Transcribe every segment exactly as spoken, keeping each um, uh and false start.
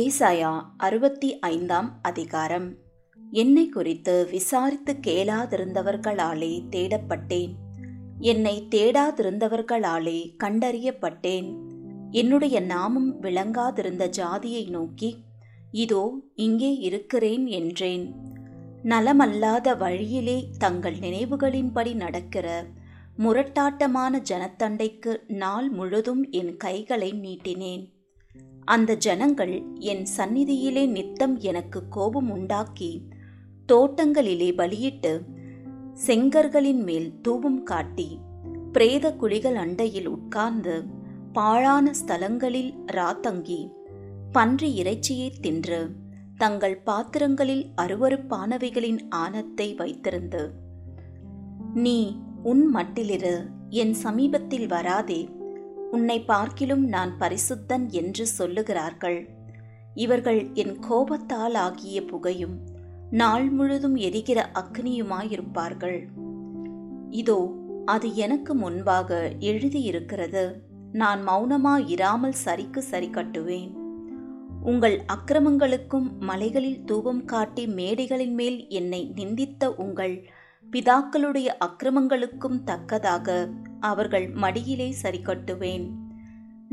ஏசாயா அறுபத்தி ஐந்தாம் அதிகாரம். என்னை குறித்து விசாரித்து கேளாதிருந்தவர்களாலே தேடப்பட்டேன், என்னை தேடாதிருந்தவர்களாலே கண்டறியப்பட்டேன். என்னுடைய நாமம் விளங்காதிருந்த ஜாதியை நோக்கி, இதோ இங்கே இருக்கிறேன் என்றேன். நலமல்லாத வழியிலே தங்கள் நினைவுகளின்படி நடக்கிற முரட்டாட்டமான ஜனத்தண்டைக்கு நாள் முழுதும் என் கைகளை நீட்டினேன். அந்த ஜனங்கள் என் சந்நிதியிலே நித்தம் எனக்கு கோபம் உண்டாக்கி தோட்டங்களிலே பலியிட்டு செங்கர்களின் மேல் தூபம் காட்டி பிரேத குழிகள் அண்டையில் உட்கார்ந்து பாழான ஸ்தலங்களில் ராத்தங்கி பன்றி இறைச்சியை தின்று தங்கள் பாத்திரங்களில் அருவருப்பானவைகளின் ஆனத்தை வைத்திருந்து, நீ உன் மட்டிலிரு, என் சமீபத்தில் வராதே, உன்னை பார்க்கிலும் நான் பரிசுத்தன் என்று சொல்லுகிறார்கள். இவர்கள் என் கோபத்தால் ஆகிய புகையும் நாள் முழுதும் எரிகிற அக்னியுமாயிருப்பார்கள். இதோ அது எனக்கு முன்பாக எழுதியிருக்கிறது, நான் மௌனமாயிராமல் சரிக்கு சரி கட்டுவேன். உங்கள் அக்கிரமங்களுக்கும் மலைகளில் தூபம் காட்டி மேடைகளின் மேல் என்னை நிந்தித்த உங்கள் பிதாக்களுடைய அக்கிரமங்களுக்கும் தக்கதாக அவர்கள் மடியிலே சரிக்கட்டுவேன்.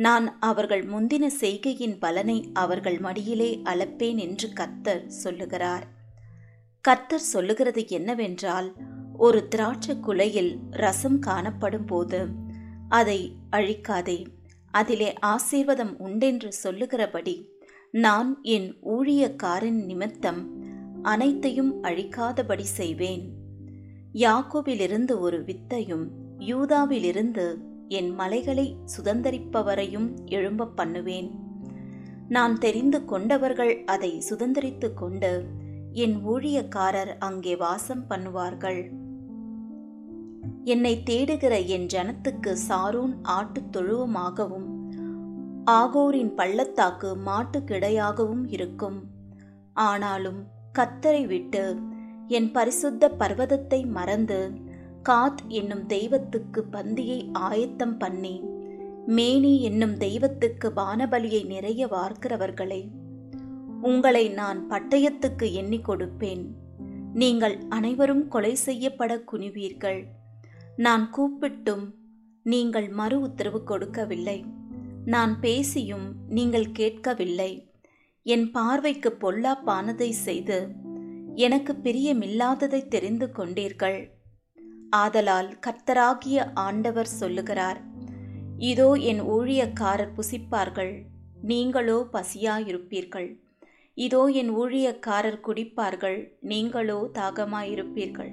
நான் அவர்கள் முந்தின செய்கையின் பலனை அவர்கள் மடியிலே அளப்பேன் என்று கர்த்தர் சொல்லுகிறார். கர்த்தர் சொல்லுகிறது என்னவென்றால், ஒரு திராட்சை குலையில் ரசம் காணப்படும் போது அதை அழிக்காதே, அதிலே ஆசீர்வாதம் உண்டென்று சொல்லுகிறபடி நான் என் ஊழியக்காரின் நிமித்தம் அனைத்தையும் அழிக்காதபடி செய்வேன். யாக்கோபிலிருந்து ஒரு வித்தையும் யூதாவிலிருந்து என் மலைகளை சுதந்தரிப்பவரையும் எழும்ப பண்ணுவேன். நான் தெரிந்து கொண்டவர்கள் அதை சுதந்தரித்து கொண்டு என் ஊழியக்காரர் அங்கே வாசம் பண்ணுவார்கள். என்னை தேடுகிற என் ஜனத்துக்கு சாரோன் ஆட்டுத் தொழுவமாகவும் ஆகோரின் பள்ளத்தாக்கு மாட்டுக்கிடையாகவும் இருக்கும். ஆனாலும் கர்த்தரை விட்டு என் பரிசுத்த பர்வதத்தை மறந்து காத் என்னும் தெய்வத்துக்கு பந்தியை ஆயத்தம் பண்ணி மேனி என்னும் தெய்வத்துக்கு பானபலியை நிறைய வார்க்கிறவர்களே, உங்களை நான் பட்டயத்துக்கு எண்ணி கொடுப்பேன். நீங்கள் அனைவரும் கொலை செய்யப்பட குனிவீர்கள். நான் கூப்பிட்டும் நீங்கள் மறு உத்தரவு கொடுக்கவில்லை, நான் பேசியும் நீங்கள் கேட்கவில்லை. என் பார்வைக்கு பொல்லாப்பானதை செய்து எனக்கு பிரியமில்லாததை தெரிந்து கொண்டீர்கள். ஆதலால் கர்த்தராகிய ஆண்டவர் சொல்லுகிறார், இதோ என் ஊழியக்காரர் புசிப்பார்கள், நீங்களோ பசியாயிருப்பீர்கள். இதோ என் ஊழியக்காரர் குடிப்பார்கள், நீங்களோ தாகமாயிருப்பீர்கள்.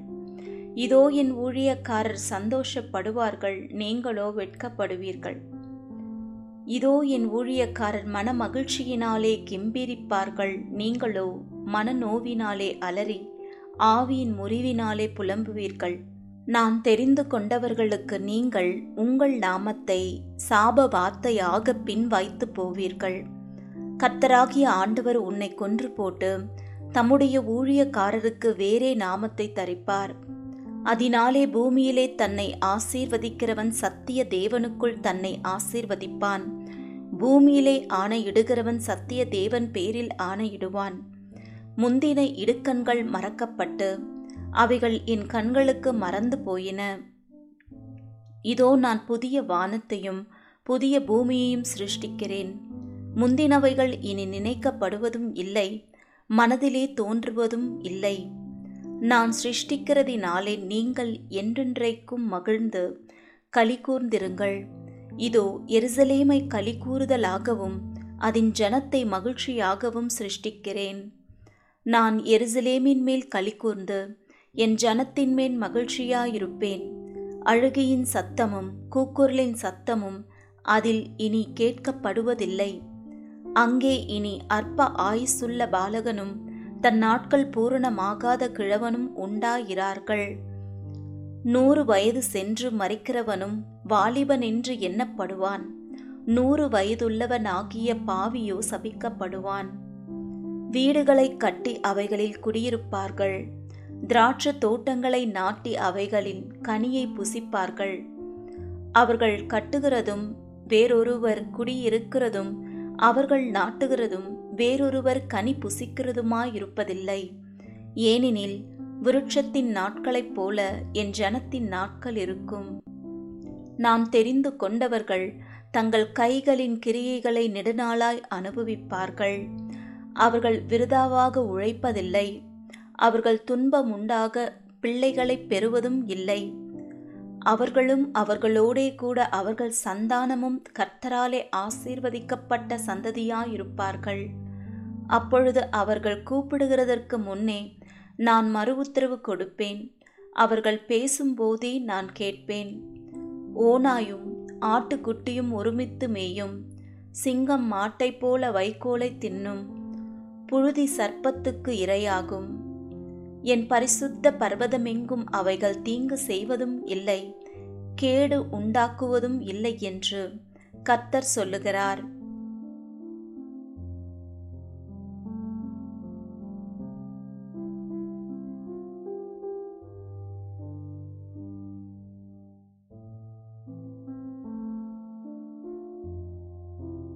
இதோ என் ஊழியக்காரர் சந்தோஷப்படுவார்கள், நீங்களோ வெட்கப்படுவீர்கள். இதோ என் ஊழியக்காரர் மனமகிழ்ச்சியினாலே கிம்பீரிப்பார்கள், நீங்களோ மனநோவினாலே அலறி ஆவியின் முறிவினாலே புலம்புவீர்கள். நான் தெரிந்து கொண்டவர்களுக்கு நீங்கள் உங்கள் நாமத்தை சாப வார்த்தையாக பின் வைத்து போவீர்கள். கர்த்தராகிய ஆண்டவர் உன்னை கொன்று போட்டு தம்முடைய ஊழியக்காரருக்கு வேறே நாமத்தை தரிப்பார். அதனாலே பூமியிலே தன்னை ஆசீர்வதிக்கிறவன் சத்திய தேவனுக்குள் தன்னை ஆசீர்வதிப்பான். பூமியிலே ஆணையிடுகிறவன் சத்திய தேவன் பேரில் ஆணையிடுவான். முந்தின இடுக்கண்கள் மறக்கப்பட்டு அவைகள் என் கண்களுக்கு மறந்து போயின. இதோ நான் புதிய வானத்தையும் புதிய பூமியையும் சிருஷ்டிக்கிறேன். முந்தினவைகள் இனி நினைக்கப்படுவதும் இல்லை, மனதிலே தோன்றுவதும் இல்லை. நான் சிருஷ்டிக்கிறதினாலே நீங்கள் என்றென்றைக்கும் மகிழ்ந்து களி கூர்ந்திருங்கள். இதோ எருசலேமை களி கூறுதலாகவும் அதன் ஜனத்தை மகிழ்ச்சியாகவும் சிருஷ்டிக்கிறேன். நான் எருசலேமின் மேல் களி கூர்ந்து என் ஜனத்தின் மேல் மகிழ்ச்சியாயிருப்பேன். அழுகையின் சத்தமும் கூக்குரலின் சத்தமும் அதில் இனி கேட்கப்படுவதில்லை. அங்கே இனி அற்ப ஆயுசுள்ள பாலகனும் தன் நாட்கள் பூரணமாகாத கிழவனும் உண்டாயிரார்கள். நூறு வயது சென்று மறிக்கிறவனும் வாலிபன் என்று எண்ணப்படுவான். நூறு வயதுள்ளவனாகிய பாவியோ சபிக்கப்படுவான். வீடுகளை கட்டி அவைகளில் குடியிருப்பார்கள், திராட்சை தோட்டங்களை நாட்டி அவைகளின் கனியை புசிப்பார்கள். அவர்கள் கட்டுகிறதும் வேறொருவர் குடியிருக்கிறதும் அவர்கள் நாட்டுகிறதும் வேறொருவர் கனி புசிக்கிறதுமாயிருப்பதில்லை. ஏனெனில் விருட்சத்தின் நாட்களைப் போல என் ஜனத்தின் நாட்கள் இருக்கும். நாம் தெரிந்து கொண்டவர்கள் தங்கள் கைகளின் கிரியைகளை நெடுநாளாய் அனுபவிப்பார்கள். அவர்கள் விருதாவாக உழைப்பதில்லை. அவர்கள் துன்பமுண்டாக பிள்ளைகளை பெறுவதும் இல்லை. அவர்களும் அவர்களோடே கூட அவர்கள் சந்தானமும் கர்த்தராலே ஆசீர்வதிக்கப்பட்ட சந்ததியாயிருப்பார்கள். அப்பொழுது அவர்கள் கூப்பிடுகிறதற்கு முன்னே நான் மறு உத்தரவு கொடுப்பேன். அவர்கள் பேசும்போதே நான் கேட்பேன். ஓனாயும் ஆட்டுக்குட்டியும் ஒருமித்து மேயும். சிங்கம் மாட்டை போல வைக்கோலை தின்னும். புழுதி சர்ப்பத்துக்கு இரையாகும். என் பரிசுத்த பர்வதமெங்கும் அவைகள் தீங்கு செய்வதும் இல்லை, கேடு உண்டாக்குவதும் இல்லை என்று கர்த்தர் சொல்லுகிறார்.